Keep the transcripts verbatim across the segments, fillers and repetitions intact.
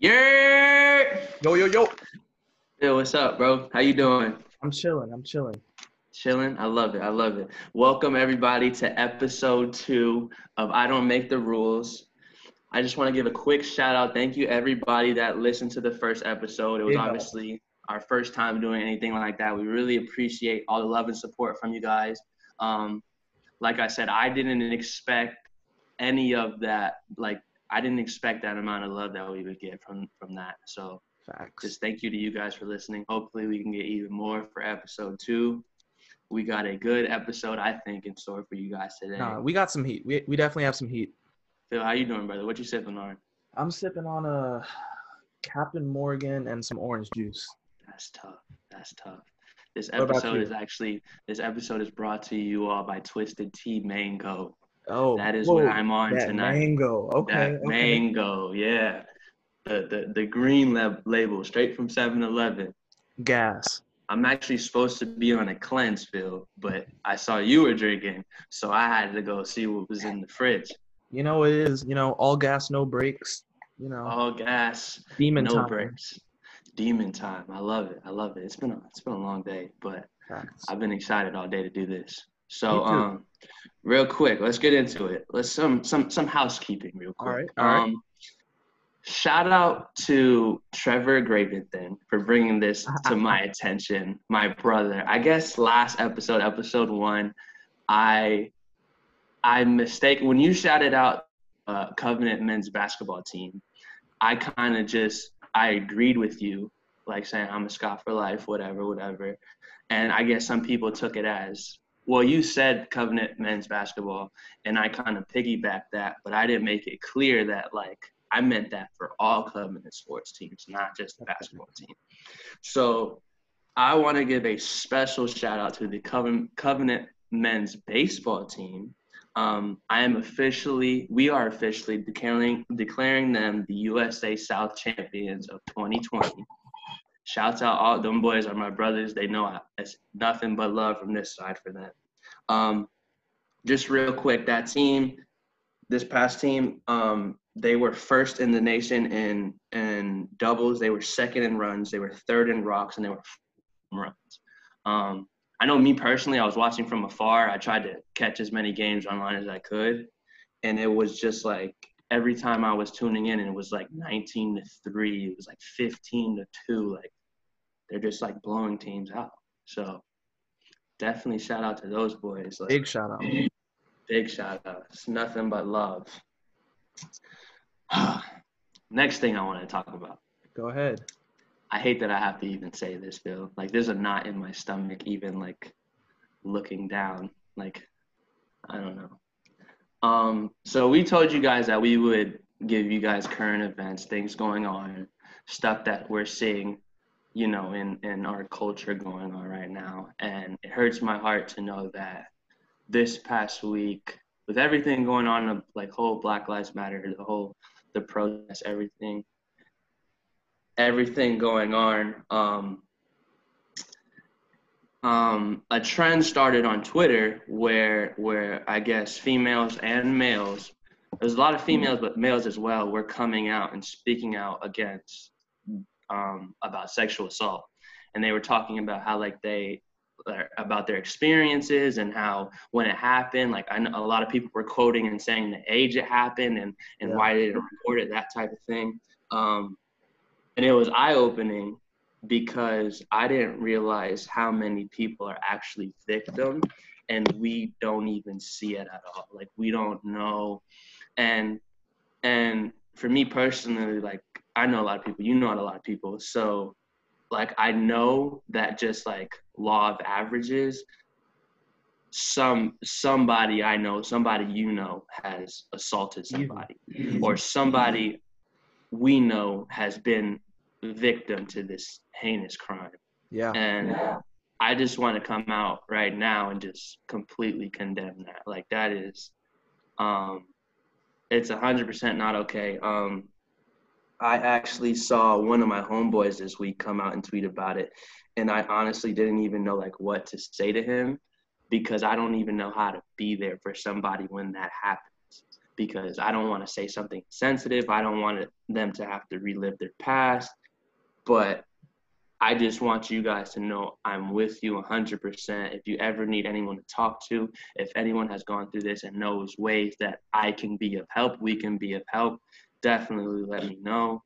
Yeah. Yo, yo, yo. Yo, what's up, bro? How you doing? I'm chilling. I'm chilling. Chilling. I love it. I love it. Welcome, everybody, to episode two of I Don't Make the Rules. I just want to give a quick shout out. Thank you, everybody, that listened to the first episode. It was yeah. obviously our first time doing anything like that. We really appreciate all the love and support from you guys. Um, like I said, I didn't expect any of that, like, I didn't expect that amount of love that we would get from, from that. So Facts. Just thank you to you guys for listening. Hopefully we can get even more for episode two. We got a good episode, I think, in store for you guys today. Nah, we got some heat. We we definitely have some heat. Phil, how you doing, brother? What you sipping on? I'm sipping on a Captain Morgan and some orange juice. That's tough. That's tough. This episode is actually, this episode is brought to you all by Twisted Tea Mango. Oh, that is whoa, what I'm on that tonight. Mango, okay. That okay. mango, yeah. The the the green lab label, straight from seven eleven. Gas. I'm actually supposed to be on a cleanse, Phil, but I saw you were drinking, so I had to go see what was in the fridge. You know it is. You know, all gas, no breaks. You know, all gas, demon no time. breaks, demon time. I love it. I love it. It's been a, it's been a long day, but Facts. I've been excited all day to do this. So, um, real quick, let's get into it. Let's some some some housekeeping real quick. All right. All right. Um, shout out to Trevor Graventon for bringing this to my attention, my brother. I guess last episode, episode one, I I mistake when you shouted out uh, Covenant men's basketball team. I kind of just I agreed with you, like saying I'm a Scot for life, whatever, whatever. And I guess some people took it as, well, you said Covenant men's basketball, and I kind of piggybacked that, but I didn't make it clear that, like, I meant that for all Covenant sports teams, not just the basketball team. So I want to give a special shout-out to the Covenant, Covenant men's baseball team. Um, I am officially – we are officially declaring, declaring them the U S A South champions of twenty twenty. Shouts out all them boys are my brothers. They know I, it's nothing but love from this side for them. Um, just real quick, that team, this past team, um, they were first in the nation in in doubles. They were second in runs. They were third in rocks, and they were fourth in runs. Um, I know me personally, I was watching from afar. I tried to catch as many games online as I could, and it was just like every time I was tuning in, it was like nineteen to three. It was like fifteen to two. Like, they're just, like, blowing teams out. So definitely shout out to those boys. Like, big shout out. Big, big shout out. It's nothing but love. Next thing I want to talk about. Go ahead. I hate that I have to even say this, Phil. Like, there's a knot in my stomach even, like, looking down. Like, I don't know. Um, so we told you guys that we would give you guys current events, things going on, stuff that we're seeing, you know, in, in our culture going on right now. And it hurts my heart to know that this past week, with everything going on, like whole Black Lives Matter, the whole, the protests, everything, everything going on, um, um, a trend started on Twitter where, where I guess females and males, there's a lot of females, but males as well, were coming out and speaking out against Um, about sexual assault, and they were talking about how, like, they about their experiences and how when it happened, like, I know a lot of people were quoting and saying the age it happened and and yeah. why they didn't report it, that type of thing. Um, and it was eye-opening because I didn't realize how many people are actually victim, and we don't even see it at all. Like, we don't know. And and for me personally, like, I know a lot of people, you know a lot of people. So, like, I know that just, like, law of averages, some somebody I know, somebody you know has assaulted somebody, or somebody we know has been victim to this heinous crime. Yeah. And yeah. I just want to come out right now and just completely condemn that. Like, that is, um, it's one hundred percent not okay. Um, I actually saw one of my homeboys this week come out and tweet about it, and I honestly didn't even know, like, what to say to him because I don't even know how to be there for somebody when that happens, because I don't want to say something sensitive. I don't want them to have to relive their past. But I just want you guys to know I'm with you one hundred percent. If you ever need anyone to talk to, if anyone has gone through this and knows ways that I can be of help, we can be of help, definitely let me know.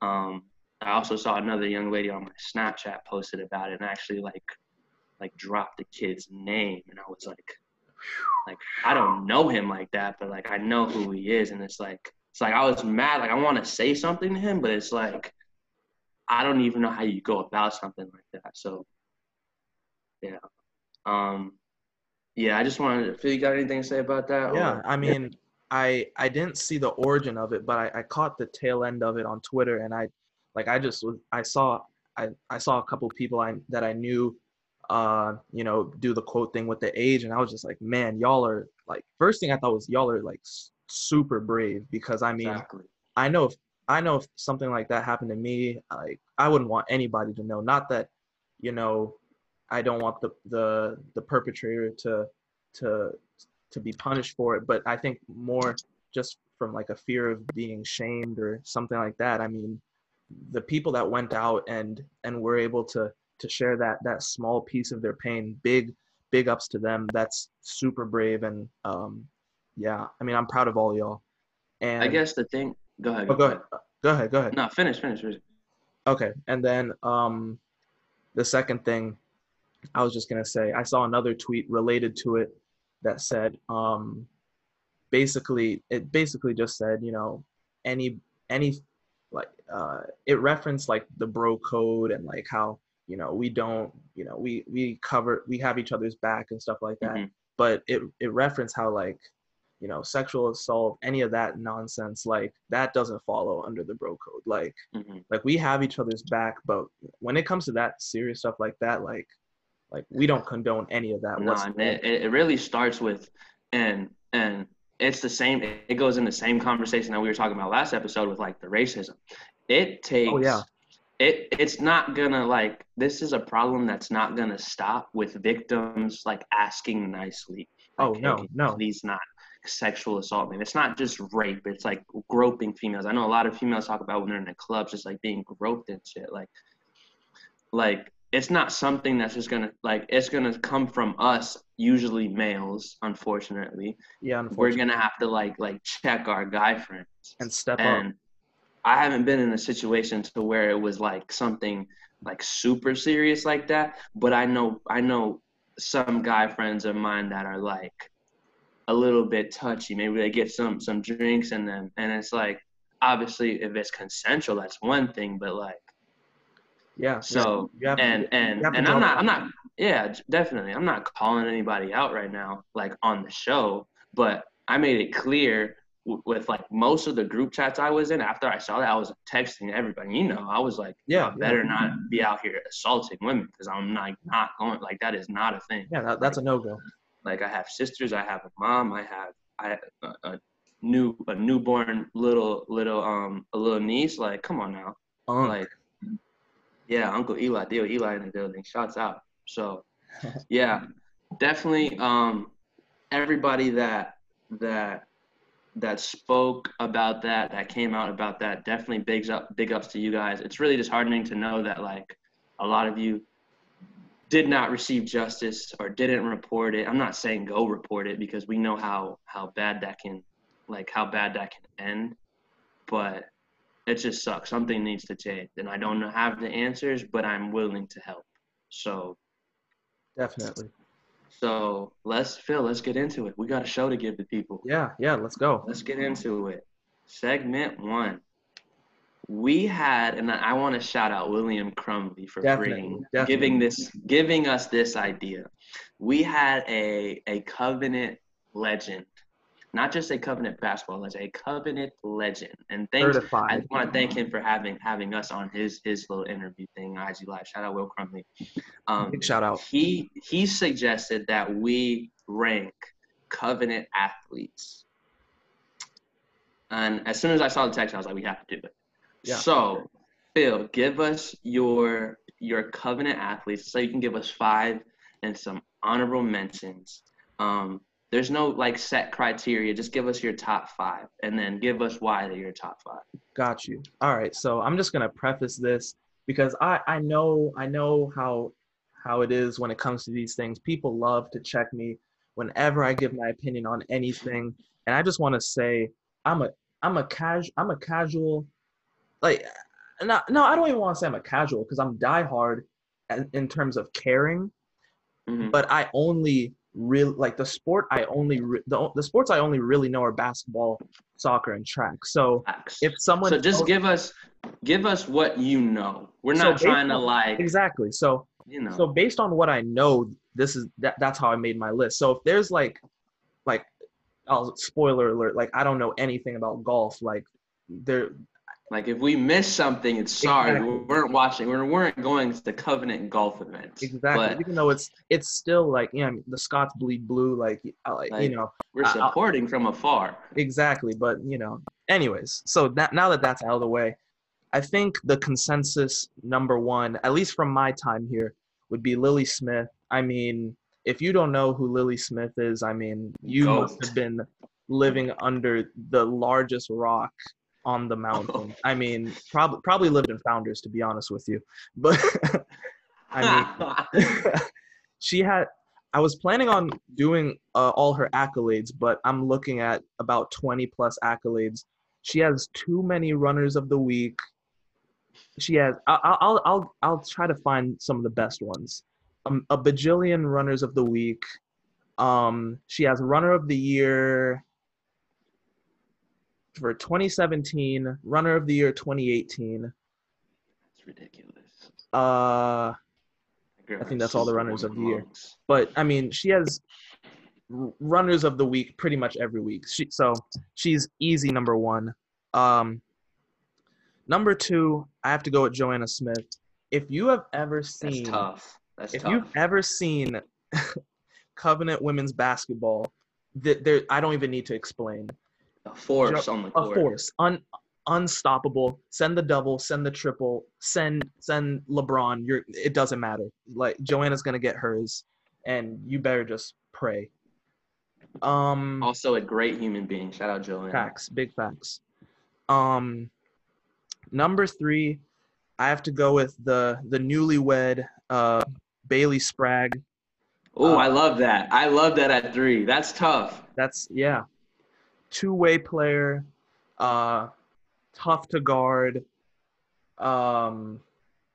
Um, I also saw another young lady on my Snapchat posted about it and actually, like, like dropped the kid's name. And I was like, like, I don't know him like that, but, like, I know who he is. And it's like, it's like I was mad. Like, I want to say something to him, but it's like, I don't even know how you go about something like that. So, yeah. Um, yeah, I just wanted to – you got anything to say about that? Yeah, or? I mean, I I didn't see the origin of it, but I, I caught the tail end of it on Twitter. And I – like, I just was – I saw I, I saw a couple people I, that I knew, uh, you know, do the quote thing with the age. And I was just like, man, y'all are – like, first thing I thought was y'all are, like, super brave because, I mean, exactly. I know if – I know if something like that happened to me, like I wouldn't want anybody to know. Not that, you know, I don't want the the, the perpetrator to to to be punished for it, but I think more just from like a fear of being shamed or something like that. I mean, the people that went out and and were able to to share that that small piece of their pain, big big ups to them. That's super brave, and um, yeah, I mean, I'm proud of all y'all. And I guess the thing. Go ahead. Oh, go ahead. Go ahead. Go ahead. No, finish, finish, finish. Okay. And then um, the second thing I was just going to say, I saw another tweet related to it that said, um, basically, it basically just said, you know, any, any, like, uh, it referenced like the bro code and like how, you know, we don't, you know, we, we cover, we have each other's back and stuff like that. Mm-hmm. But it, it referenced how like, you know, sexual assault, any of that nonsense, like that doesn't follow under the bro code. Like, mm-hmm. like we have each other's back, but when it comes to that serious stuff like that, like, like we don't condone any of that. No, and it, it really starts with, and, and it's the same, it goes in the same conversation that we were talking about last episode with like the racism. It takes, oh, yeah. it, it's not gonna like, this is a problem that's not gonna stop with victims like asking nicely. Like, oh no, hey, no. Please not. Sexual assault, man. It's not just rape. It's like groping females. I know a lot of females talk about when they're in the clubs, just like being groped and shit. Like, like it's not something that's just gonna like. It's gonna come from us, usually males. Unfortunately, yeah. Unfortunately. We're gonna have to like like check our guy friends and step and up. I haven't been in a situation to where it was like something like super serious like that, but I know I know some guy friends of mine that are like. A little bit touchy. Maybe they get some some drinks in them, and it's like obviously if it's consensual, that's one thing. But like, yeah. So and to, and and I'm not that. I'm not yeah definitely I'm not calling anybody out right now like on the show, but I made it clear w- with like most of the group chats I was in after I saw that I was texting everybody. You know, I was like, yeah, I better yeah. not be out here assaulting women because I'm like not going like that is not a thing. Yeah, that, that's like, a no go. Like I have sisters, I have a mom, I have I a, a new a newborn little little um a little niece. Like, come on now, um. like yeah, Uncle Eli, deal Eli in the building. Shouts out. So yeah, definitely. Um, everybody that that that spoke about that, that came out about that, definitely bigs up big ups to you guys. It's really disheartening to know that like a lot of you. Did not receive justice or didn't report it. I'm not saying go report it because we know how, how bad that can, like how bad that can end, but it just sucks. Something needs to change. And I don't have the answers, but I'm willing to help. So. Definitely. So let's Phil, let's get into it. We got a show to give the people. Yeah. Yeah. Let's go. Let's get into it. Segment one. We had, and I want to shout out William Crumley for definitely, bringing, definitely. giving this, giving us this idea. We had a a Covenant legend, not just a Covenant basketball legend, a Covenant legend. And thanks, I just want to thank him for having having us on his his little interview thing, I G Live. Shout out Will Crumley. Um, Big shout out. He he suggested that we rank Covenant athletes, and as soon as I saw the text, I was like, we have to do it. Yeah. So, Phil, give us your your Covenant athletes. So you can give us five and some honorable mentions. Um, There's no, like, set criteria. Just give us your top five, and then give us why they're your top five. Got you. All right, so I'm just going to preface this because I, I know I know how how it is when it comes to these things. People love to check me whenever I give my opinion on anything, and I just want to say I'm a I'm a casu- I'm a casual like no no I don't even want to say I'm a casual because I'm diehard in terms of caring, mm-hmm. but I only Real like the sport I only re- the the sports I only really know are basketball, soccer, and track. So if someone so just knows, give us give us what you know. We're not so trying to on, like exactly. So you know. So based on what I know, this is that that's how I made my list. So if there's like like, I'll spoiler alert. Like I don't know anything about golf. Like there. Like if we miss something, it's sorry exactly. we weren't watching. We weren't going to the Covenant golf event. Exactly. But even though it's it's still like you know I mean, the Scots bleed blue. Like, like, like you know we're supporting I, from afar. Exactly. But you know. Anyways, so that now that that's out of the way, I think the consensus number one, at least from my time here, would be Lily Smith. I mean, if you don't know who Lily Smith is, I mean, you Goat. must have been living under the largest rock on the mountain. I mean, probably probably lived in Founders, to be honest with you. But I mean, she had. I was planning on doing uh, all her accolades, but I'm looking at about twenty plus accolades. She has too many runners of the week. She has. I'll I'll I'll, I'll try to find some of the best ones. Um, a bajillion runners of the week. Um, she has runner of the year for twenty seventeen, runner of the year twenty eighteen. That's ridiculous. Uh, I think that's all the runners of the year. But I mean, she has runners of the week pretty much every week. She, so she's easy number one. Um, number two, I have to go with Joanna Smith. If you have ever seen, that's tough. That's if tough. you've ever seen Covenant women's basketball, that there, I don't even need to explain. A force on the court. A force. Un- unstoppable. Send the double. Send the triple. Send send LeBron. You're, it doesn't matter. Like, Joanna's going to get hers, and you better just pray. Um, also a great human being. Shout out Joanna. Facts. Big facts. Um, number three, I have to go with the, the newlywed uh, Bailey Sprague. Oh, uh, I love that. I love that at three. That's tough. That's, yeah. Two-way player, uh, tough to guard, um,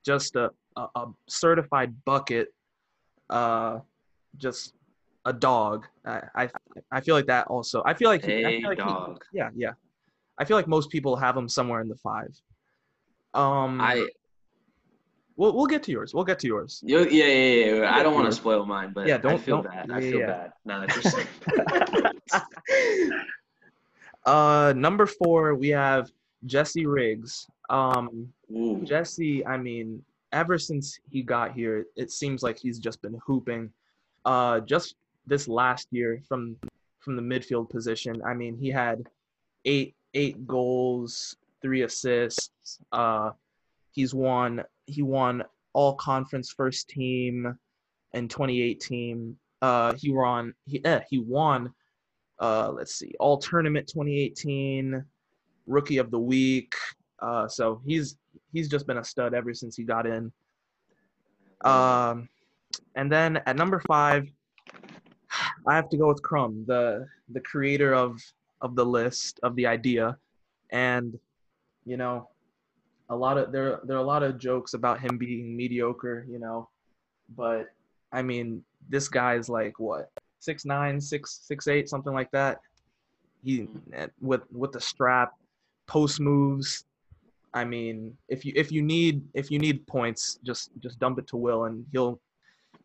just a, a, a certified bucket, uh, just a dog. I, I I feel like that also. I feel like he, I feel like dog. He, yeah, yeah. I feel like most people have him somewhere in the five. Um, I. We'll we'll get to yours. We'll get to yours. Yeah, yeah, yeah. yeah. I don't want to spoil mine, but yeah, don't, I feel don't, bad. I yeah, feel yeah. bad. Now that you're saying. Uh, number four, we have Jesse Riggs. Um, Jesse, I mean, ever since he got here, it seems like he's just been hooping. Uh, just this last year from from the midfield position, I mean, he had eight eight goals, three assists. Uh, he's won he won all conference first team in twenty eighteen. Uh, he won he eh, he won. Uh, let's see, all tournament twenty eighteen, rookie of the week. Uh, so he's he's just been a stud ever since he got in. Um, and then at number five, I have to go with Crum, the the creator of of the list of the idea, and you know, a lot of there there are a lot of jokes about him being mediocre, you know, but I mean, this guy's like what? Six nine, six six eight, something like that. He with with the strap, post moves. I mean, if you if you need if you need points, just just dump it to Will and he'll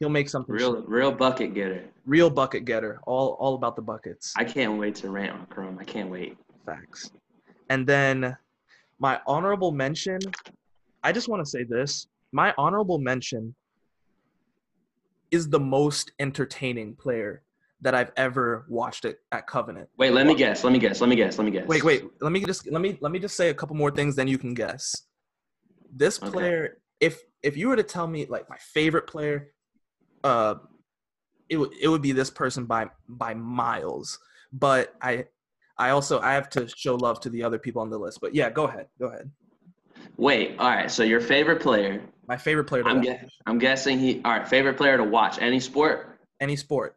he'll make something. Real straight. real bucket getter. Real bucket getter. All all about the buckets. I can't wait to rant on Chrome. I can't wait. Facts. And then my honorable mention. I just want to say this. My honorable mention is the most entertaining player that I've ever watched at, at Covenant. Wait, let me guess. Let me guess. Let me guess. Let me guess. Wait, wait. Let me just let me let me just say a couple more things, then you can guess. This player, okay. if if you were to tell me like my favorite player, uh, it would it would be this person by by miles. But I I also I have to show love to the other people on the list. But yeah, go ahead, go ahead. Wait, all right. So your favorite player? My favorite player. To I'm, guess, I'm guessing he. All right, favorite player to watch. Any sport? Any sport.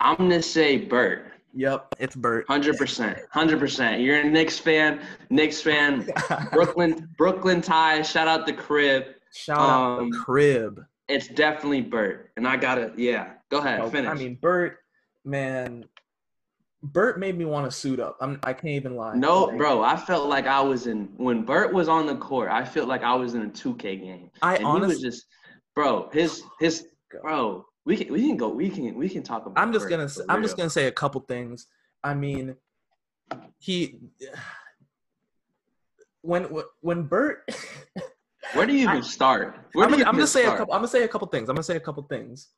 I'm gonna say Bert. Yep, it's Bert. one hundred percent, one hundred percent. You're a Knicks fan. Knicks fan. Brooklyn, Brooklyn ties. Shout out the crib. Shout um, out the crib. It's definitely Bert, and I gotta. Yeah, go ahead. No, finish. I mean, Bert, man. Bert made me want to suit up. I'm, I can't even lie. No, like, bro. I felt like I was in – when Bert was on the court, I felt like I was in a two K game. I and honestly – he was just – bro, his – his bro, we can, we can go – we can we can talk about I'm just going to I'm just going to say a couple things. I mean, he – when when Bert – Where do you even I, start? Where I'm going I'm to say, say a couple things. I'm going to say a couple things.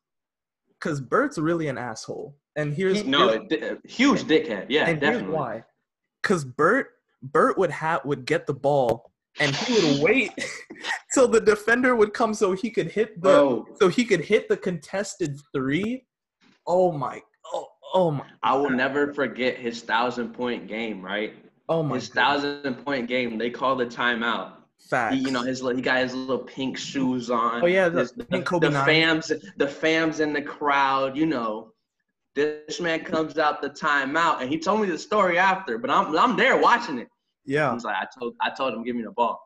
Because Bert's really an asshole. And here's he, no here's, huge dickhead, yeah, and definitely. Here's why, because Bert Bert would have would get the ball and he would wait till the defender would come so he could hit the Bro. so he could hit the contested three. Oh my, oh oh my! I will never forget his thousand point game, right? Oh my, his thousand point game. They called the timeout. Facts. He, you know, his he got his little pink shoes on. Oh yeah, the, his, the, the fams the fams in the crowd, you know. This man comes out the timeout, and he told me the story after, but I'm I'm there watching it. Yeah. I was like, I told I told him, give me the ball.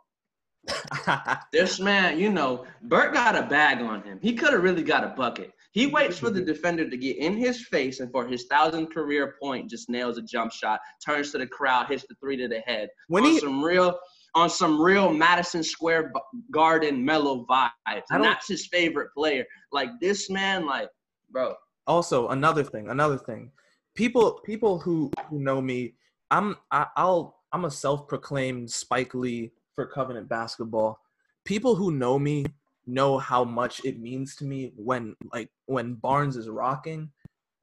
This man, you know, Bert got a bag on him. He could have really got a bucket. He waits for the defender to get in his face, and for his thousand career point, just nails a jump shot, turns to the crowd, hits the three to the head. When on he some real on some real Madison Square Garden mellow vibes. And that's his favorite player. Like this man, like, bro. Also, another thing, another thing, people, people who, who know me, I'm, I, I'll, I'm a self-proclaimed Spike Lee for Covenant basketball. People who know me know how much it means to me when, like, when Barnes is rocking,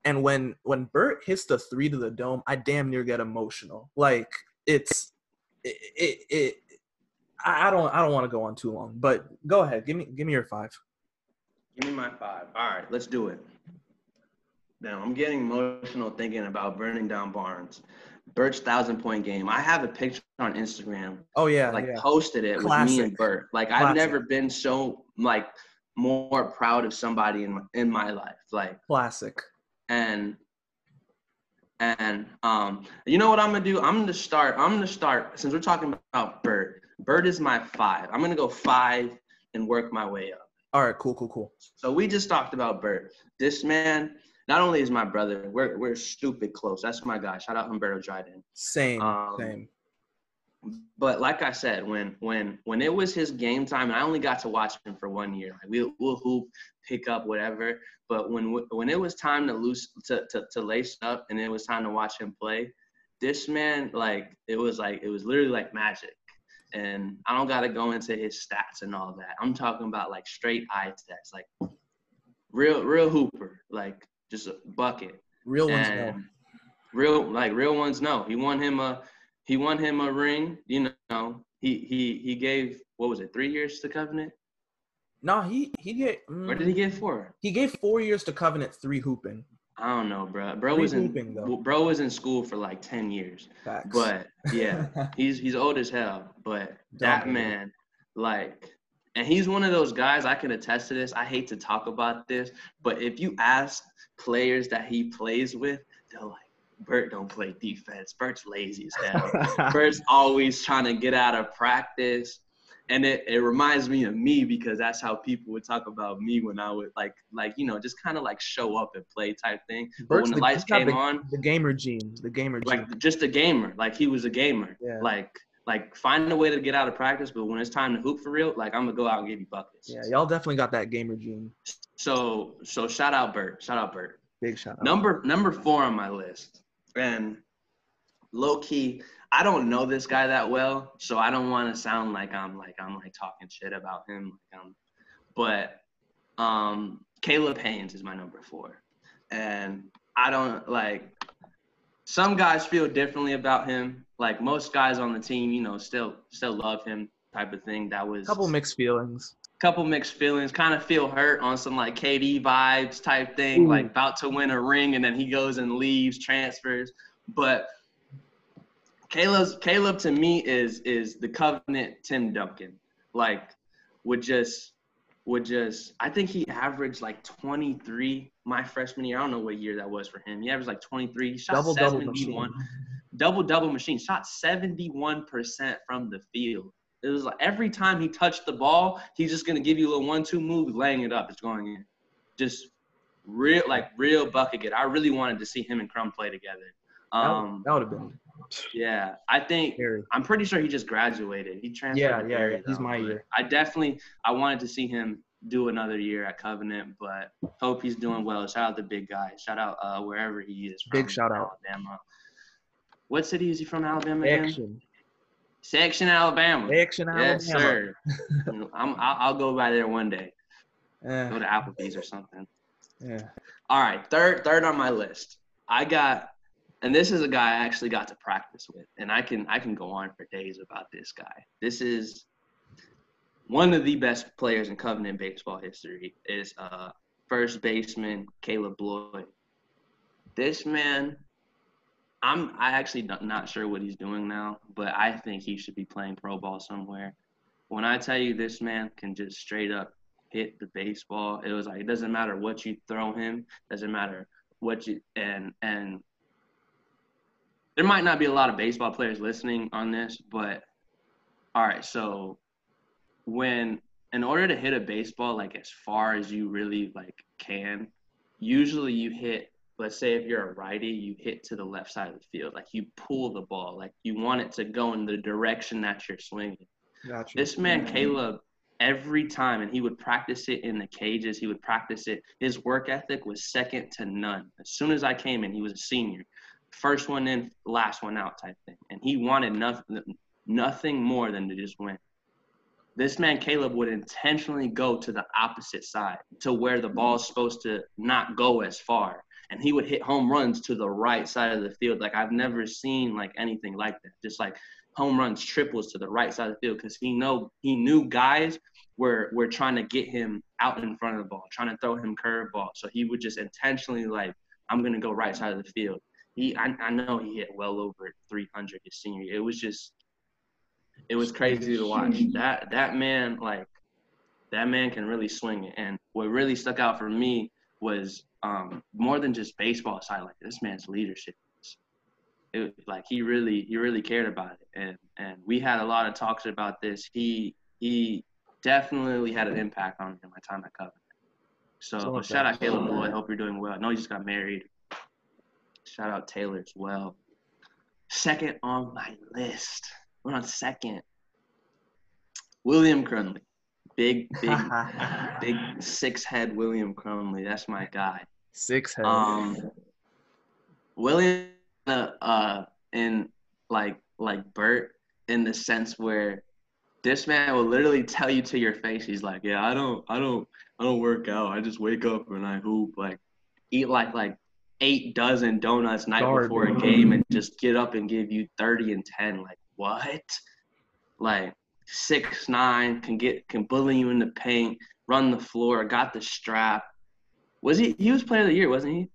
and when, when Bert hits the three to the dome, I damn near get emotional. Like it's, it, it, it I don't, I don't want to go on too long, but go ahead, give me, give me your five. Give me my five. All right, let's do it. Now, I'm getting emotional thinking about burning down Barnes. Bert's thousand-point game. I have a picture on Instagram. Oh, yeah. Like, yeah. Posted it Classic. With me and Bert. Like, Classic. I've never been so, like, more proud of somebody in my, in my life. Like, Classic. And, and um, you know what I'm going to do? I'm going to start. I'm going to start. Since we're talking about Bert, Bert is my five. I'm going to go five and work my way up. All right, cool, cool, cool. So we just talked about Bert. This man – not only is my brother, we're we're stupid close. That's my guy. Shout out Humberto Dryden. Same, um, same. But like I said, when when when it was his game time, and I only got to watch him for one year. Like we we'll hoop, pick up, whatever. But when when it was time to loose to, to to lace up, and it was time to watch him play, this man, like it was like it was literally like magic. And I don't gotta go into his stats and all that. I'm talking about like straight eye test, like real real hooper, like. Just a bucket. Real ones know. Real like real ones know. He won him a he won him a ring. You know, he he he gave what was it, three years to Covenant? No, he he gave mm, Where did he give four? He gave four years to Covenant, three hooping. I don't know, bro. Bro three was in hooping, though. Bro was in school for like ten years. Facts. But yeah, he's he's old as hell. But Dumb, that man, like and he's one of those guys, I can attest to this. I hate to talk about this, but if you ask players that he plays with, they're like, Bert don't play defense. Bert's lazy as hell. Bert's always trying to get out of practice. And it, it reminds me of me because that's how people would talk about me when I would like, like you know, just kind of like show up and play type thing. Bert's but when the, the lights came the, on. The gamer gene. The gamer gene. Like, just a gamer. Like, he was a gamer. Yeah. Like, Like, find a way to get out of practice, but when it's time to hoop for real, like, I'm going to go out and give you buckets. Yeah, y'all definitely got that gamer gene. So, so shout out Bert. Shout out Bert. Big shout out. Number, number four on my list. And low-key, I don't know this guy that well, so I don't want to sound like I'm, like, I'm, like, talking shit about him. Like I'm, but um, Caleb Haynes is my number four. And I don't, like, some guys feel differently about him. Like most guys on the team, you know, still still love him type of thing. That was a couple mixed feelings. couple mixed feelings, kind of feel hurt on some like K D vibes type thing, mm. like about to win a ring and then he goes and leaves, transfers. But Caleb's, Caleb to me is is the Covenant Tim Duncan. Like would just would just I think he averaged like twenty-three my freshman year. I don't know what year that was for him. He averaged like twenty-three, he shot double, seventy-one. Double double machine, shot seventy-one percent from the field. It was like every time he touched the ball, he's just going to give you a little one-two move, laying it up. It's going in. Just real, like, real bucket get. I really wanted to see him and Crumb play together. Um, that would have been. Yeah. I think – I'm pretty sure he just graduated. He transferred. Yeah, yeah, area, yeah. He's my year. I definitely – I wanted to see him do another year at Covenant, but hope he's doing well. Shout out the big guy. Shout out uh, wherever he is from. Big shout out. Alabama. What city is he from, Alabama again? Action. Section, Alabama. Section, Alabama. Yes, sir. I'm, I'll go by there one day. Uh, go to Applebee's or something. Yeah. All right, third third on my list. I got – and this is a guy I actually got to practice with, and I can I can go on for days about this guy. This is one of the best players in Covenant baseball history is uh, first baseman Caleb Boyd. This man – I'm I actually not sure what he's doing now, but I think he should be playing pro ball somewhere. When I tell you this man can just straight up hit the baseball, it was like it doesn't matter what you throw him, doesn't matter what you and and there might not be a lot of baseball players listening on this, but all right, so when in order to hit a baseball like as far as you really like can, usually you hit let's say if you're a righty, you hit to the left side of the field. Like, you pull the ball. Like, you want it to go in the direction that you're swinging. Gotcha. This man, yeah. Caleb, every time, and he would practice it in the cages. He would practice it. His work ethic was second to none. As soon as I came in, he was a senior. First one in, last one out type thing. And he wanted nothing, nothing more than to just win. This man, Caleb, would intentionally go to the opposite side to where the ball's supposed to not go as far. And he would hit home runs to the right side of the field. Like, I've never seen, like, anything like that. Just, like, home runs, triples to the right side of the field because he know he knew guys were, were trying to get him out in front of the ball, trying to throw him curveball. So he would just intentionally, like, I'm going to go right side of the field. He, I, I know he hit well over three hundred his senior year. It was just – it was crazy to watch. That, that man, like, that man can really swing it. And what really stuck out for me was – Um, more than just baseball side, like this man's leadership, it, like he really, he really cared about it, and and we had a lot of talks about this. He he definitely had an impact on me in my time at Covenant. So, so shout out Caleb Boyd. Hope you're doing well. I know you just got married. Shout out Taylor as well. Second on my list. We're on second. William Crumley. Big, big, big six-head William Crumley. That's my guy. Six-head. Um, William, uh, uh, in like like Bert, in the sense where this man will literally tell you to your face. He's like, yeah, I don't, I don't, I don't work out. I just wake up and I hoop. Like, eat like like eight dozen donuts night Sorry, before dude. a game and just get up and give you thirty and ten. Like, what? Like. Six nine can get can bully you in the paint, run the floor, got the strap. Was he? He was player of the year, wasn't he?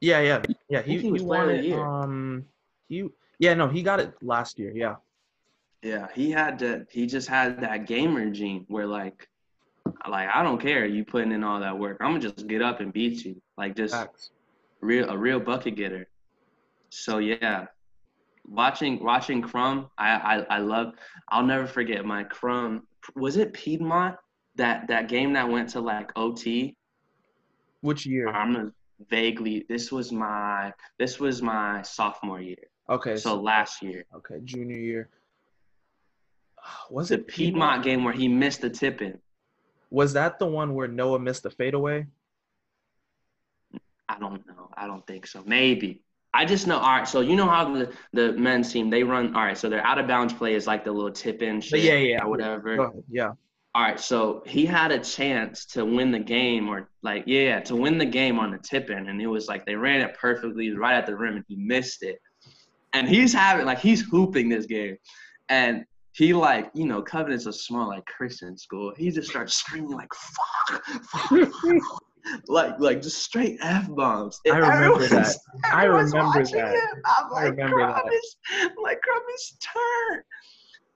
Yeah, yeah, yeah. He, he was he player wanted, of the year. Um, he yeah, no, he got it last year. Yeah, yeah. He had to. He just had that gamer gene where like, like I don't care. You putting in all that work. I'm gonna just get up and beat you. Like just Facts. real a real bucket getter. So yeah. Watching watching Crumb, I, I I love. I'll never forget my Crumb. Was it Piedmont that that game that went to like O T? Which year? I'm gonna vaguely. This was my this was my sophomore year. Okay. So, so last year. Okay, junior year. Was it the Piedmont, Piedmont game where he missed the tip in? Was that the one where Noah missed the fadeaway? I don't know. I don't think so. Maybe. I just know, all right, so you know how the, the men's team, they run, all right, so their out-of-bounds play is like the little tip-in shit yeah, yeah, or whatever. Yeah. All right, so he had a chance to win the game or, like, yeah, to win the game on the tip-in, and it was like they ran it perfectly right at the rim, and he missed it. And he's having, like, he's hooping this game. And he like, you know, Covenant's a small like Christian school. He just starts screaming like fuck, fuck, fuck. Like, like just straight F-bombs. I remember that. I remember that. I'm like, I remember that. Is, like, Crumb is turned.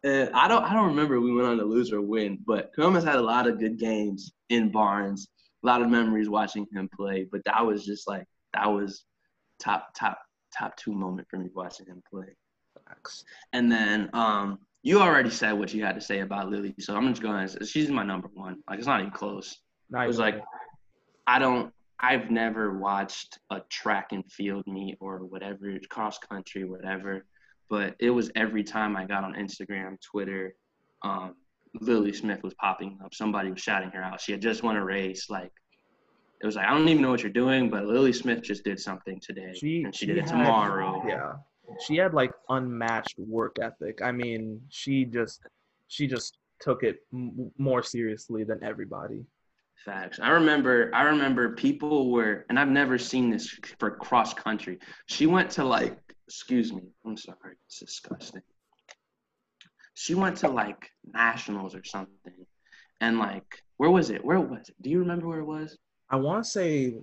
And I don't, I don't remember if we went on to lose or win, but Crumb has had a lot of good games in Barnes. A lot of memories watching him play, but that was just like, that was top, top, top two moment for me watching him play. And then um, you already said what you had to say about Lily, so I'm just going to – she's my number one. Like, it's not even close. Not it was even. like – I don't – I've never watched a track and field meet or whatever, cross country, whatever, but it was every time I got on Instagram, Twitter, um, Lily Smith was popping up. Somebody was shouting her out. She had just won a race. Like, it was like, I don't even know what you're doing, but Lily Smith just did something today, she, and she, she did had, it tomorrow. Yeah. She had, like, unmatched work ethic. I mean, she just she just took it m- more seriously than everybody. Facts. I remember I remember people were, and I've never seen this for cross country. She went to like, excuse me, I'm sorry, it's disgusting. She went to like nationals or something. And like, where was it? Where was it? Do you remember where it was? I want to say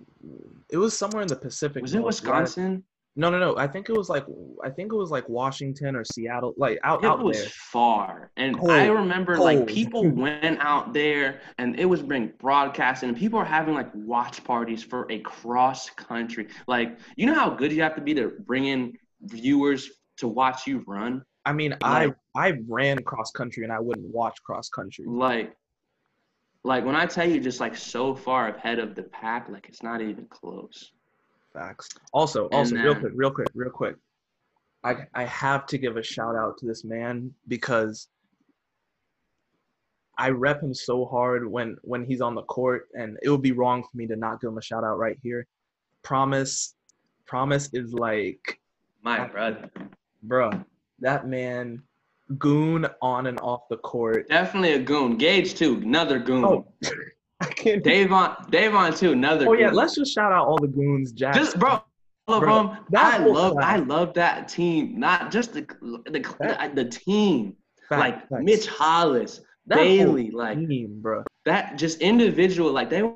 it was somewhere in the Pacific. Was it Wisconsin? No, no, no. I think it was like I think it was like Washington or Seattle, like out, out there. It was far. And cold, I remember cold. like people went out there and it was being broadcasted and people were having like watch parties for a cross country. Like, you know how good you have to be to bring in viewers to watch you run? I mean, like, I I ran cross country and I wouldn't watch cross country. Like like when I tell you just like so far ahead of the pack, like it's not even close. Facts. Also, also, then, real quick, real quick, real quick. I I have to give a shout out to this man because I rep him so hard when when he's on the court, and it would be wrong for me to not give him a shout out right here. Promise, Promise is like my I, brother, bro. That man, goon on and off the court. Definitely a goon. Gage too, another goon. Oh. I can't. Davon, Davon too. Another. Oh yeah, goon. Let's just shout out all the goons. Jack, just bro, all of them. I love, class. I love that team. Not just the the that, the team, facts, like facts. Mitch Hollis, that Bailey, like team, bro. That just individual, like they were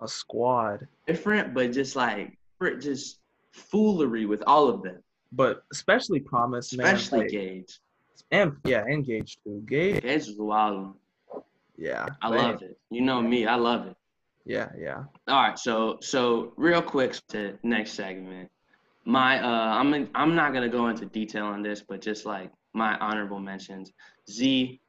a squad, different, but just like just foolery with all of them. But especially Promise, man, especially like, Gage, and yeah, and Gage too. Gage, Gage is wild. Yeah. I man. love it. You know me. I love it. Yeah, yeah. All right. So, so real quick to next segment. My, uh, I'm in, I'm not gonna go into detail on this, but just like my honorable mentions. Z.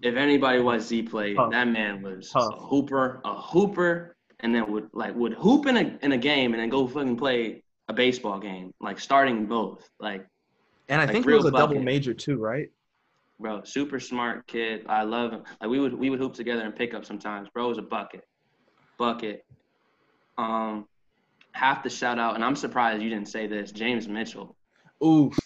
If anybody watched Z play, Huff. that man was Huff. a hooper, a hooper, and then would like would hoop in a in a game and then go fucking play a baseball game, like starting both, like. And I like think it was a bucket. double major too, right? Bro, super smart kid. I love him. Like we would we would hoop together and pick up sometimes. Bro was a bucket. Bucket. Um have to shout out, and I'm surprised you didn't say this, James Mitchell. Oof.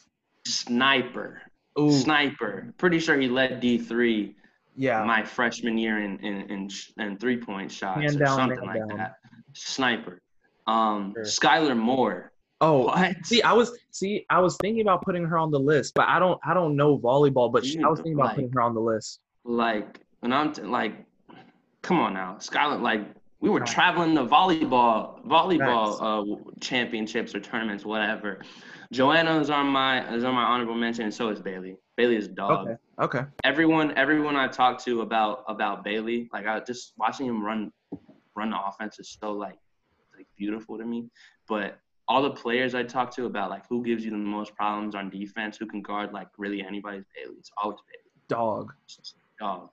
Sniper. Oof. Sniper. Pretty sure he led D three yeah. my freshman year in in in, in three-point shots hand or down, something like down. that. Sniper. Um sure. Skylar Moore. Oh, what? see, I was see, I was thinking about putting her on the list, but I don't, I don't know volleyball. But she, I was thinking about like, putting her on the list. Like, and I'm t- like, come on now, Skylar. Like, we were traveling to volleyball, volleyball uh, championships or tournaments, whatever. Joanna is on my is on my honorable mention, and so is Bailey. Bailey is a dog. Okay. Okay. Everyone, everyone I talked to about about Bailey, like I just watching him run, run the offense is so like, like beautiful to me, but. All the players I talked to about, like, who gives you the most problems on defense, who can guard, like, really anybody's Bailey. It's always Bailey. Dog. Dog.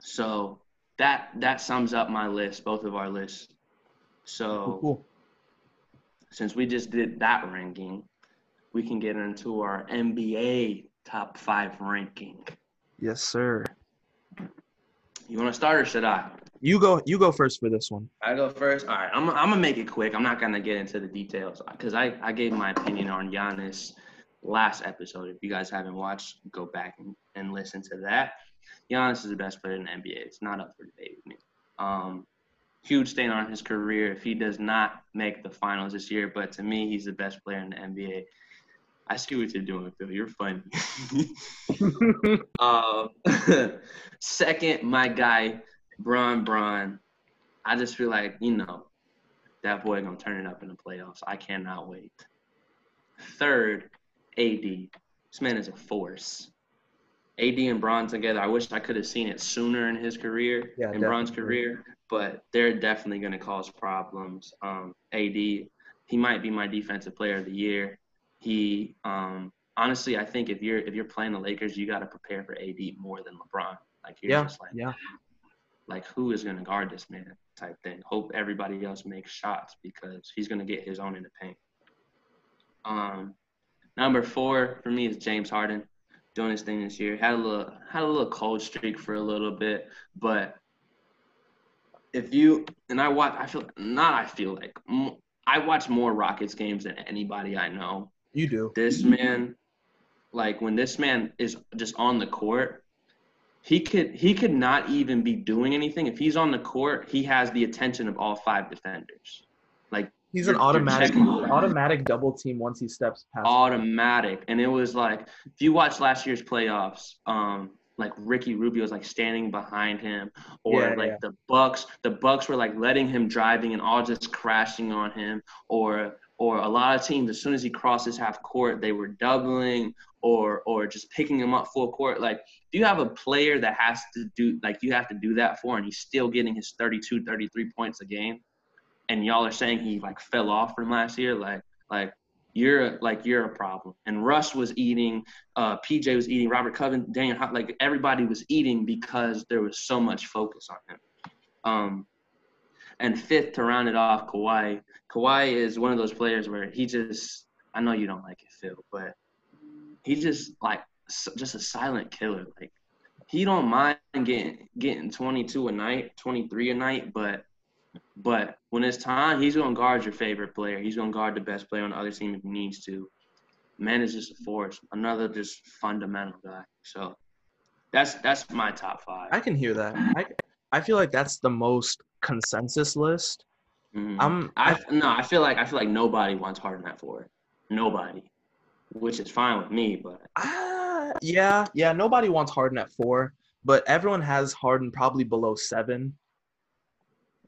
So that that sums up my list, both of our lists. So cool. Since we just did that ranking, we can get into our N B A top five ranking. Yes, sir. You want to start or should I? You go you go first for this one. I go first? All right. I'm, I'm going to make it quick. I'm not going to get into the details because I, I gave my opinion on Giannis last episode. If you guys haven't watched, go back and, and listen to that. Giannis is the best player in the N B A. It's not up for debate with me. Um, huge stain on his career if he does not make the finals this year. But to me, he's the best player in the N B A. I see what you're doing, Phil. You're funny. uh, second, my guy, Bron Bron. I just feel like, you know, that boy going to turn it up in the playoffs. I cannot wait. Third, A D. This man is a force. A D and Bron together, I wish I could have seen it sooner in his career, yeah, in Bron's career, but they're definitely going to cause problems. Um, A D, he might be my defensive player of the year. He um, honestly, I think if you're if you're playing the Lakers, you got to prepare for A D more than LeBron. Like you're yeah, just like, yeah. like who is going to guard this man type thing. Hope everybody else makes shots because he's going to get his own in the paint. Um, number four for me is James Harden, doing his thing this year. Had a little had a little cold streak for a little bit, but if you and I watch, I feel not. I feel like I watch more Rockets games than anybody I know. You do. This man, like when this man is just on the court, he could he could not even be doing anything. If he's on the court, he has the attention of all five defenders. Like he's an automatic automatic double team once he steps past. Automatic. And it was like if you watch last year's playoffs, um, like Ricky Rubio was like standing behind him, or yeah, like yeah. the Bucks, the Bucks were like letting him driving and all just crashing on him, or or a lot of teams as soon as he crosses half court they were doubling or or just picking him up full court. Like if you have a player that has to do like you have to do that for and he's still getting his thirty-two, thirty-three points a game, and y'all are saying he like fell off from last year, like like You're like you're a problem. And Russ was eating, uh, P J was eating, Robert Covington, Daniel, like everybody was eating because there was so much focus on him. Um, and fifth, to round it off, Kawhi. Kawhi is one of those players where he just, I know you don't like it, Phil, but he's just like just a silent killer. Like he don't mind getting getting twenty-two a night, twenty-three a night, but. But when it's time, he's going to guard your favorite player. He's going to guard the best player on the other team if he needs to. Man is just a force. Another just fundamental guy. So that's that's my top five. I can hear that. I, I feel like that's the most consensus list. Mm-hmm. I'm, I, I no, I feel like I feel like nobody wants Harden at four. Nobody, which is fine with me. But uh, yeah, yeah, nobody wants Harden at four. But everyone has Harden probably below seven.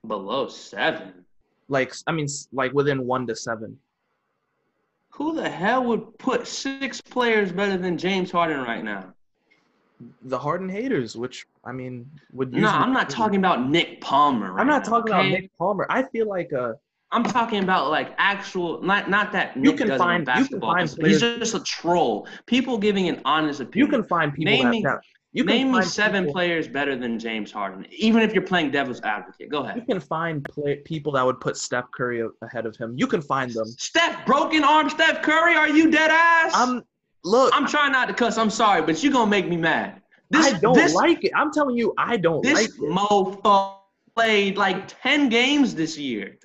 Below seven? Like, I mean, like within one to seven. Who the hell would put six players better than James Harden right now? The Harden haters, which, I mean, would you? No, I'm not talking about Nick Palmer right I'm not now, talking okay? about Nick Palmer. I feel like a – I'm talking about, like, actual – not not that Nick doesn't find, basketball. You can find he's just a troll. People giving an honest opinion. You can find people Name that me, You can Name me seven people. players better than James Harden, even if you're playing devil's advocate. Go ahead. You can find play, people that would put Steph Curry ahead of him. You can find them. Steph, broken arm Steph Curry? Are you dead ass? I'm, look. I'm trying not to cuss. I'm sorry, but you're going to make me mad. This, I don't this, like it. I'm telling you, I don't like it. This mofo played like ten games this year.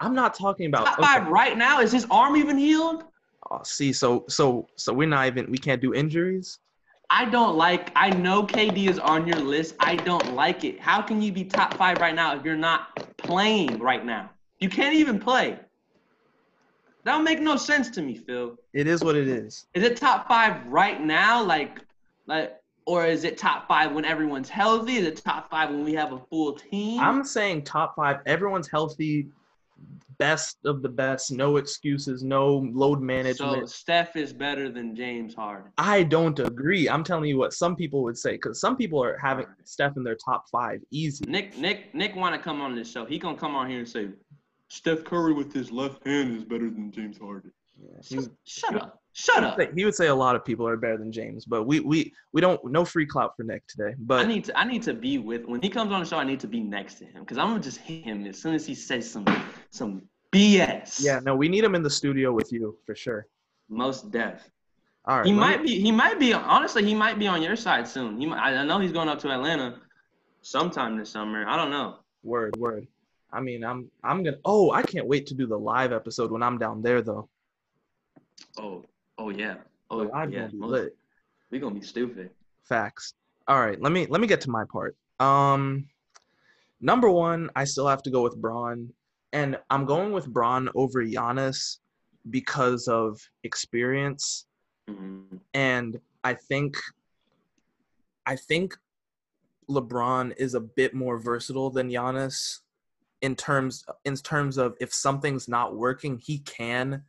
I'm not talking about. Top five okay. right now? Is his arm even healed? Oh, see, so so so we're not even – we can't do injuries? I don't like – I know K D is on your list. I don't like it. How can you be top five right now if you're not playing right now? You can't even play. That don't make no sense to me, Phil. It is what it is. Is it top five right now, like, like, or is it top five when everyone's healthy? Is it top five when we have a full team? I'm saying top five, everyone's healthy, best of the best, no excuses, no load management. So Steph is better than James Harden. I don't agree. I'm telling you what some people would say, because some people are having Steph in their top five easy. Nick, Nick, Nick want to come on this show. He gonna come on here and say Steph Curry with his left hand is better than James Harden. Yeah, he, shut, shut up! Shut up! Say, he would say a lot of people are better than James, but we we we don't no free clout for Nick today. But I need to I need to be with when he comes on the show. I need to be next to him because I'm gonna just hit him as soon as he says some some B S. Yeah, no, we need him in the studio with you for sure. Most def. All right, he might me... be he might be honestly he might be on your side soon. He might, I know he's going up to Atlanta sometime this summer. I don't know. Word word. I mean I'm I'm gonna oh I can't wait to do the live episode when I'm down there though. Oh, oh yeah. Oh yeah. We're gonna be stupid. Facts. All right, let me let me get to my part. Um, number one, I still have to go with Bron, and I'm going with Bron over Giannis because of experience Mm-hmm. And I think I think LeBron is a bit more versatile than Giannis in terms in terms of if something's not working, he can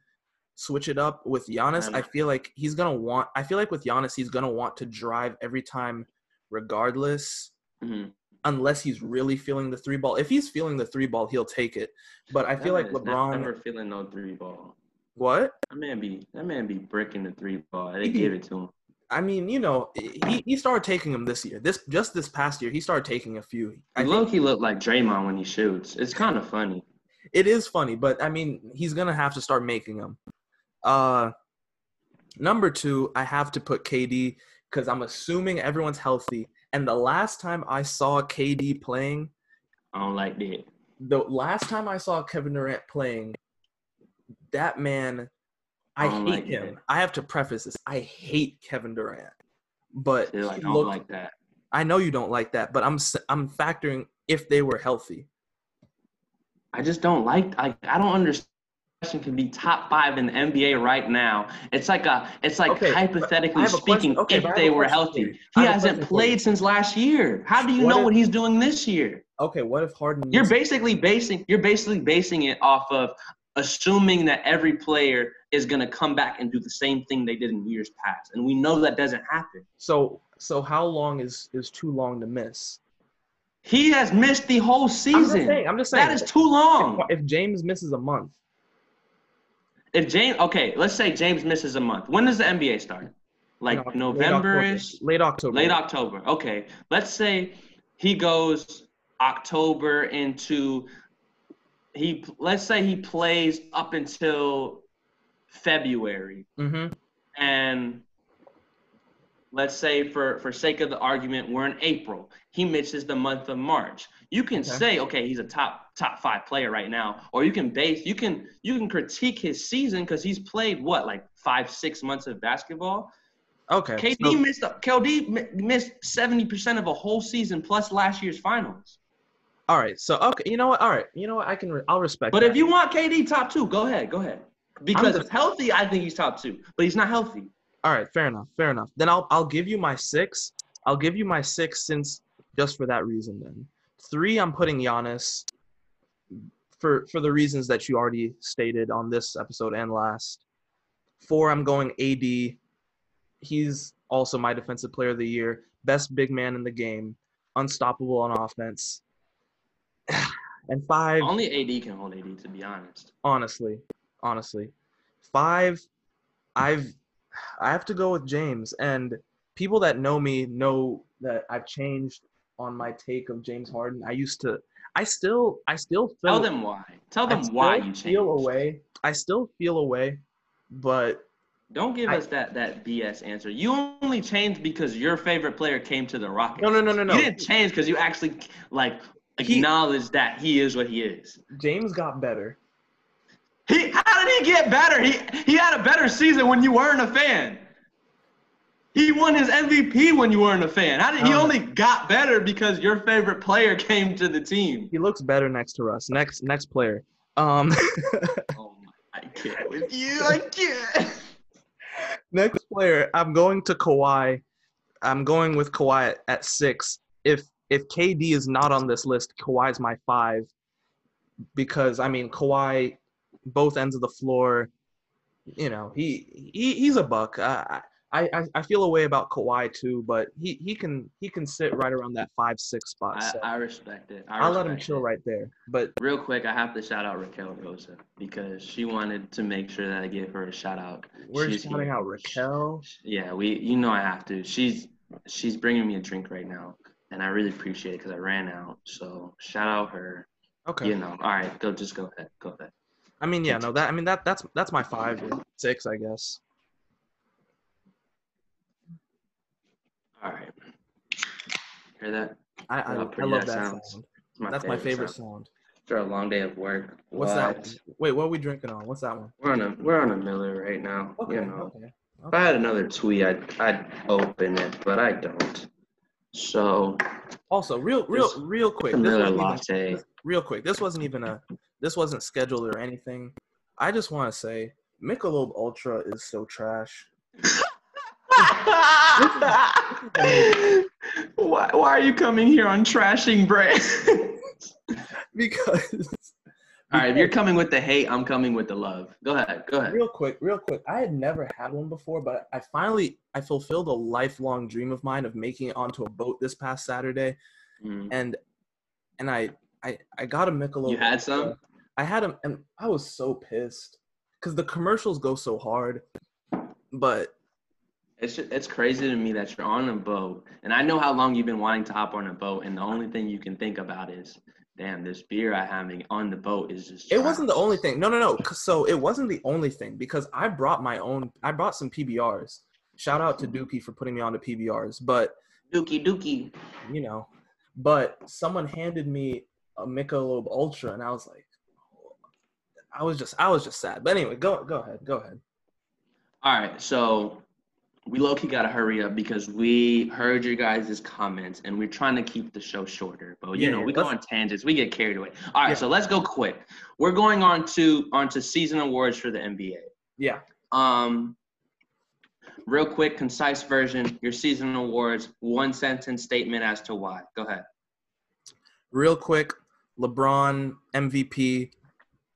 switch it up. With Giannis, I feel like he's gonna want. I feel like with Giannis, he's gonna want to drive every time, regardless, mm-hmm. unless he's really feeling the three ball. If he's feeling the three ball, he'll take it. But I that feel like LeBron never feeling no three ball. What? That man be that man be bricking the three ball. They gave it to him. I mean, you know, he, he started taking them this year. This just this past year, he started taking a few. I low key looked like Draymond when he shoots. It's kind of funny. It is funny, but I mean, he's gonna have to start making them. Uh, number two, I have to put K D because I'm assuming everyone's healthy. And the last time I saw K D playing, I don't like that. The last time I saw Kevin Durant playing, that man, I, I hate like him. That. I have to preface this. I hate Kevin Durant, but like, I don't looked, like that. I know you don't like that, but I'm I'm factoring if they were healthy. I just don't like. I I don't understand. Could be top five in the N B A right now. It's like a, it's like okay, hypothetically speaking, okay, if they were healthy. He hasn't played since last year. How do you what know if, what he's doing this year? Okay, what if Harden? You're basically basing, you're basically basing it off of assuming that every player is gonna come back and do the same thing they did in years past, and we know that doesn't happen. So, so how long is is too long to miss? He has missed the whole season. I'm just saying. I'm just saying that is too long. If, if James misses a month. If James, okay, let's say James misses a month. When does the N B A start? Like no, November-ish? Late October. Late October. Okay. Let's say he goes October into he. Let's say he plays up until February, mm-hmm. and let's say for for sake of the argument, we're in April. He misses the month of March. You can okay. say, okay, he's a top. top five player right now, or you can base, you can, you can critique his season because he's played what, like five, six months of basketball. Okay. K D so, missed, K D missed seventy percent of a whole season plus last year's finals. All right. So, okay. You know what? All right. You know what? I can, I'll respect But that. If you want K D top two, go ahead, go ahead. Because if healthy, I think he's top two, but he's not healthy. All right. Fair enough. Fair enough. Then I'll, I'll give you my six. I'll give you my six since just for that reason then. Three, I'm putting Giannis. For for the reasons that you already stated on this episode and last. Four, I'm going A D. He's also my defensive player of the year. Best big man in the game. Unstoppable on offense. And five. Only A D can hold A D, to be honest. Honestly. Honestly. Five, I've I have to go with James. And people that know me know that I've changed on my take of James Harden. I used to I still, I still feel. Tell them why. Tell them why you changed. I feel away. I still feel away, but don't give I, us that that B S answer. You only changed because your favorite player came to the Rockets. No, no, no, no, no. You didn't change because you actually like acknowledged he, that he is what he is. James got better. He how did he get better? He he had a better season when you weren't a fan. He won his M V P when you weren't a fan. I didn't, he only got better because your favorite player came to the team. He looks better next to Russ. Next next player. Um, oh, my. I can't with you. I can't. Next player, I'm going to Kawhi. I'm going with Kawhi at, at six. If if K D is not on this list, Kawhi's my five. Because, I mean, Kawhi, both ends of the floor, you know, he, he he's a buck. Uh, I I, I feel a way about Kawhi too, but he, he can he can sit right around that five six spot. So. I, I respect it. I I'll respect let him chill it. right there. But real quick, I have to shout out Raquel Rosa because she wanted to make sure that I give her a shout out. We're she's shouting here. out Raquel. Yeah, we you know I have to. She's she's bringing me a drink right now, and I really appreciate it because I ran out. So shout out her. Okay. You know. All right. Go. Just go ahead. Go ahead. I mean, yeah. No. That. I mean, that. That's that's my five or six, I guess. All right. Hear that? I, I, I love that, that sound. sound. My That's favorite my favorite sound. sound. After a long day of work. What's what? that? One? Wait, what are we drinking on? What's that one? We're on a we're on a Miller right now. Okay, you know. Okay, okay. If I had another tweet, I'd I'd open it, but I don't. So. Also, real real real quick. Miller latte. Even, real quick. This wasn't even a. This wasn't scheduled or anything. I just want to say, Michelob Ultra is so trash. why, why are you coming here on trashing Brand? Because. All right, if you're coming with the hate, I'm coming with the love. Go ahead, go ahead. Real quick, real quick. I had never had one before, but I finally, I fulfilled a lifelong dream of mine of making it onto a boat this past Saturday. Mm. And and I, I I got a Michelob. You had some? I had them, and I was so pissed because the commercials go so hard, but. It's just, it's crazy to me that you're on a boat, and I know how long you've been wanting to hop on a boat, and the only thing you can think about is, damn, this beer I'm having on the boat is just. Trash. It wasn't the only thing. No, no, no. So it wasn't the only thing because I brought my own. I brought some P B Rs. Shout out to Dookie for putting me on the P B Rs, but Dookie, Dookie, you know, but someone handed me a Michelob Ultra, and I was like, I was just, I was just sad. But anyway, go, go ahead, go ahead. All right, so. We low-key got to hurry up because we heard your guys' comments, and we're trying to keep the show shorter. But, you yeah, know, we go on tangents. We get carried away. All right, yeah. So let's go quick. We're going on to, on to season awards for the N B A. Yeah. Um. Real quick, concise version, your season awards, one-sentence statement as to why. Go ahead. Real quick, LeBron, M V P.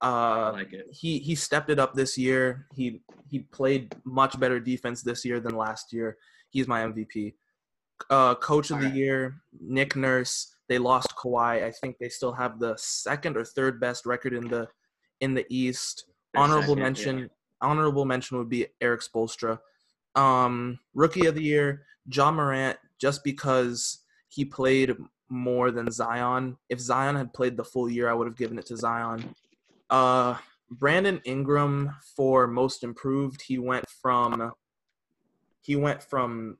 Uh, I like it. He he stepped it up this year. He he played much better defense this year than last year. He's my M V P. Uh, coach of All the right. year, Nick Nurse. They lost Kawhi. I think they still have the second or third best record in the in the East. Their honorable second, mention. Yeah. Honorable mention would be Eric Spolstra. Um, rookie of the year, John Morant. Just because he played more than Zion. If Zion had played the full year, I would have given it to Zion. Uh, Brandon Ingram for most improved. He went from he went from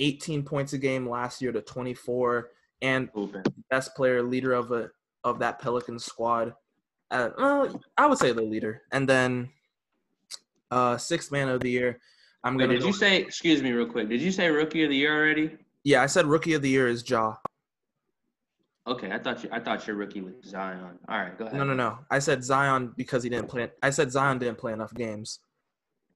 eighteen points a game last year to twenty-four, and Open. best player, leader of a of that Pelican squad. Uh, well, I would say the leader, and then uh, sixth man of the year. I'm Wait, gonna. Did go- you say? Excuse me, real quick. Did you say rookie of the year already? Yeah, I said rookie of the year is Ja. Okay, I thought you. I thought your rookie was Zion. All right, go ahead. No, no, no. I said Zion because he didn't play. I said Zion didn't play enough games,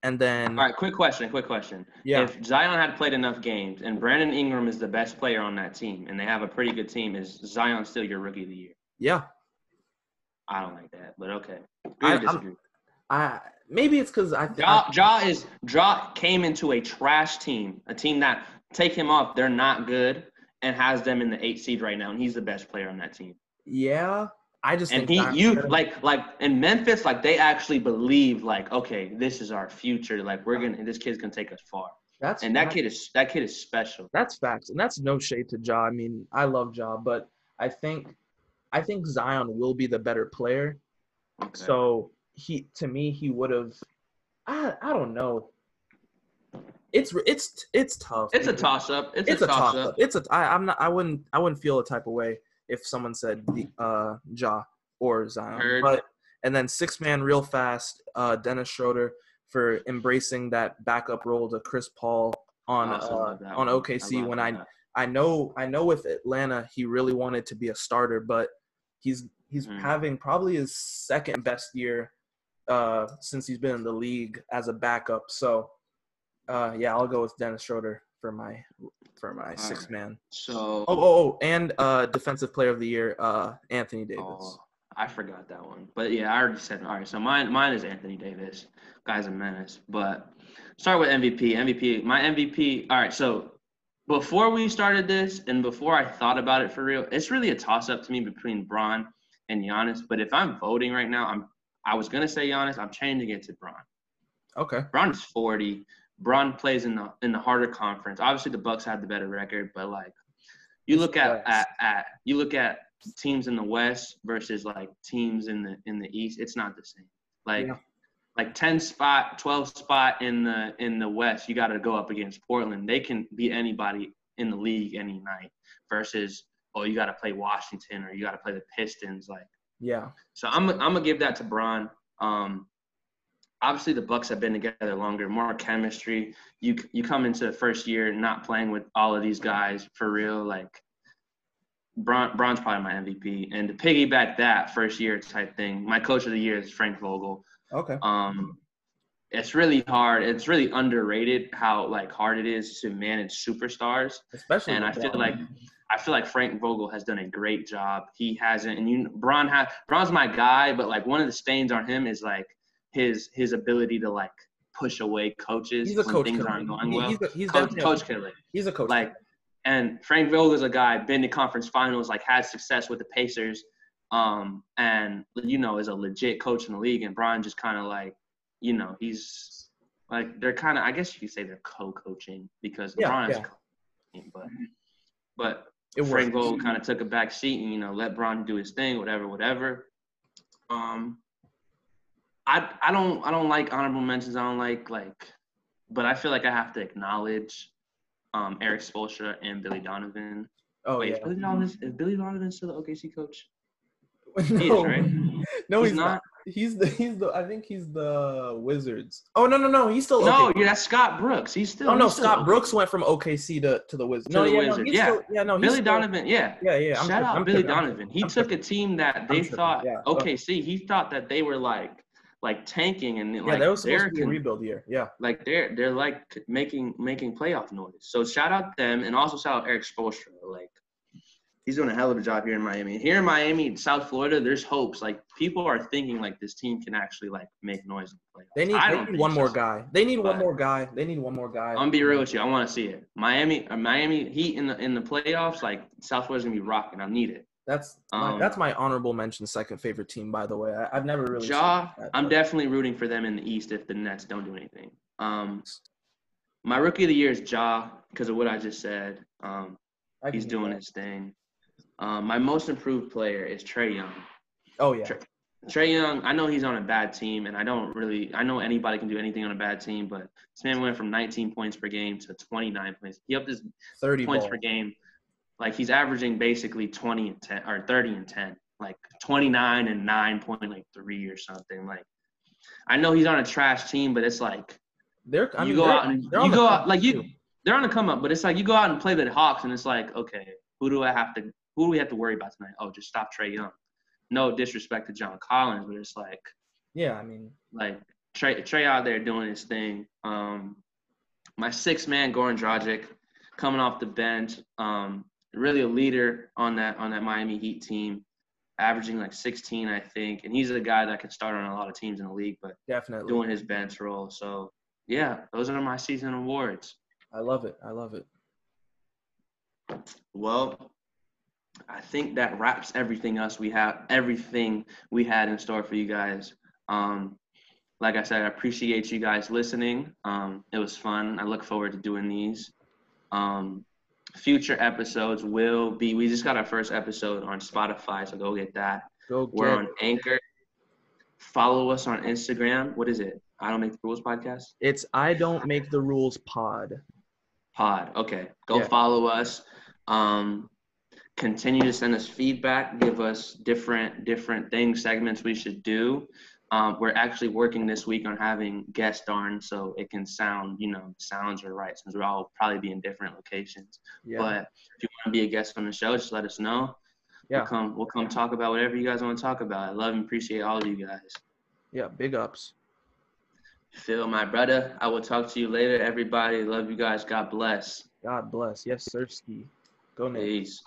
and then. All right, quick question. Quick question. Yeah. If Zion had played enough games, and Brandon Ingram is the best player on that team, and they have a pretty good team, is Zion still your rookie of the year? Yeah. I don't like that, but okay. I, I disagree. I maybe it's because I. Ja, Ja is Ja came into a trash team, a team that take him off. They're not good. And has them in the eighth seed right now, and he's the best player on that team. Yeah, I just and think he, you good. like, like in Memphis, like they actually believe, like, okay, this is our future. Like we're gonna, this kid's gonna take us far. That's and fact. that kid is that kid is special. That's facts, and that's no shade to Ja. I mean, I love Ja, but I think, I think Zion will be the better player. Okay. So he, to me, he would have. I, I don't know. It's it's it's tough. It's a toss up. It's, it's a, a toss up. up. It's a. I, I'm not. I wouldn't. I wouldn't feel a type of way if someone said the uh, Ja or Zion. Heard. But and then six man real fast. Uh, Dennis Schroeder for embracing that backup role to Chris Paul on uh, on O K C. I when I that. I know I know with Atlanta he really wanted to be a starter, but he's he's mm. having probably his second best year uh, since he's been in the league as a backup. So. Uh, yeah, I'll go with Dennis Schroeder for my for my sixth right. man. So oh, oh, oh and uh, defensive player of the year, uh, Anthony Davis. Oh, I forgot that one, but yeah, I already said. All right, so mine mine is Anthony Davis. Guy's a menace. But start with M V P. M V P. My M V P. All right, so before we started this and before I thought about it for real, it's really a toss up to me between Bron and Giannis. But if I'm voting right now, I'm I was gonna say Giannis. I'm changing it to Bron. Okay. Bron is forty. Bron plays in the in the harder conference. Obviously, the Bucks had the better record, but like you look at, at, at you look at teams in the West versus like teams in the in the East, it's not the same. Like yeah. like ten spot, twelve spot in the in the West, you got to go up against Portland. They can beat anybody in the league any night. Versus oh, you got to play Washington or you got to play the Pistons. Like yeah. So I'm I'm gonna give that to Bron. Um, Obviously, the Bucks have been together longer, more chemistry. You you come into the first year not playing with all of these guys for real. Like, Bron, Bron's probably my M V P. And to piggyback that first year type thing, my coach of the year is Frank Vogel. Okay. Um, it's really hard. It's really underrated how like hard it is to manage superstars. Especially, and I feel like I feel like Frank Vogel has done a great job. He hasn't, and you, Bron has. Bron's my guy, but like one of the stains on him is like his his ability to like push away coaches he's a when coach things killer. aren't going well. He's a, he's coach, coach killer. He's a coach. Like, killer. And Frank Vogel's a guy been to conference finals, like had success with the Pacers, um, and you know is a legit coach in the league. And Bron just kind of like. You know, he's like they're kind of. I guess you could say they're co-coaching because yeah, LeBron is yeah. coaching, but but it Frank Vogel kind of took a back seat and you know let Bron do his thing, whatever, whatever. Um, I I don't I don't like honorable mentions. I don't like like, but I feel like I have to acknowledge um, Eric Spolstra and Billy Donovan. Oh Wait, yeah. Is Billy Donovan, is Billy Donovan still the O K C coach? No. He is, right? No, he's, he's not. not. He's the he's the I think he's the Wizards. Oh no no no he's still no okay. yeah that's Scott Brooks. He's still oh no Scott still Brooks went from O K C to, to the Wizards. No, the yeah, Wizards. No, yeah. Still, yeah no Billy still, Donovan yeah yeah yeah. I'm Shout tripping. out I'm Billy tripping. Donovan. He I'm took tripping. a team that they I'm thought yeah. O K C. He thought that they were like like tanking and yeah like, that was supposed to be a rebuild year yeah like they're they're like making making playoff noise. So shout out them and also shout out Eric Spoelstra. Like. He's doing a hell of a job here in Miami. Here in Miami, South Florida, there's hopes. Like, people are thinking, like, this team can actually, like, make noise in the playoffs. They need, they need one more guy. They need one more guy. They need one more guy. I'm going to be real with you. I want to see it. Miami uh, Miami Heat in the in the playoffs, like, South Florida's going to be rocking. I need it. That's um, my, that's my honorable mention, second favorite team, by the way. I, I've never really Ja, seen that, I'm definitely rooting for them in the East if the Nets don't do anything. Um, my rookie of the year is Ja because of what I just said. Um, he's doing his thing. Um, my most improved player is Trae Young. Oh, yeah. Trae, Trae Young, I know he's on a bad team, and I don't really – I know anybody can do anything on a bad team, but this man went from nineteen points per game to twenty-nine points. He upped his thirty points ball. per game. Like, he's averaging basically twenty and ten – or thirty and ten. Like, twenty-nine and nine point three or something. Like, I know he's on a trash team, but it's like they're, I mean, you go they're, out and – you go out – like, you they're on the come-up, but it's like you go out and play the Hawks, and it's like, okay, who do I have to – who do we have to worry about tonight? Oh, just stop Trae Young. No disrespect to John Collins, but it's like, yeah, I mean, like Trae, Trae out there doing his thing. Um, my sixth man, Goran Dragic, coming off the bench, um, really a leader on that on that Miami Heat team, averaging like sixteen, I think, and he's a guy that can start on a lot of teams in the league, but definitely doing his bench role. So yeah, those are my season awards. I love it. I love it. Well. I think that wraps everything else we have, everything we had in store for you guys. Um, like I said, I appreciate you guys listening. Um, it was fun. I look forward to doing these. Um, future episodes will be, we just got our first episode on Spotify, so go get that. Go get We're on Anchor. Follow us on Instagram. What is it? I Don't Make the Rules Podcast? It's I Don't Make the Rules Pod. Pod. Okay. Go yeah. follow us. Um, Continue to send us feedback, give us different different things, segments we should do. Um, we're actually working this week on having guests on so it can sound, you know, sounds are right since we're all probably be in different locations. Yeah. But if you want to be a guest on the show, just let us know. Yeah. We'll come, we'll come talk about whatever you guys want to talk about. I love and appreciate all of you guys. Yeah, big ups. Phil, my brother, I will talk to you later, everybody. Love you guys. God bless. God bless. Yes, sirski. Go, Nate. Peace.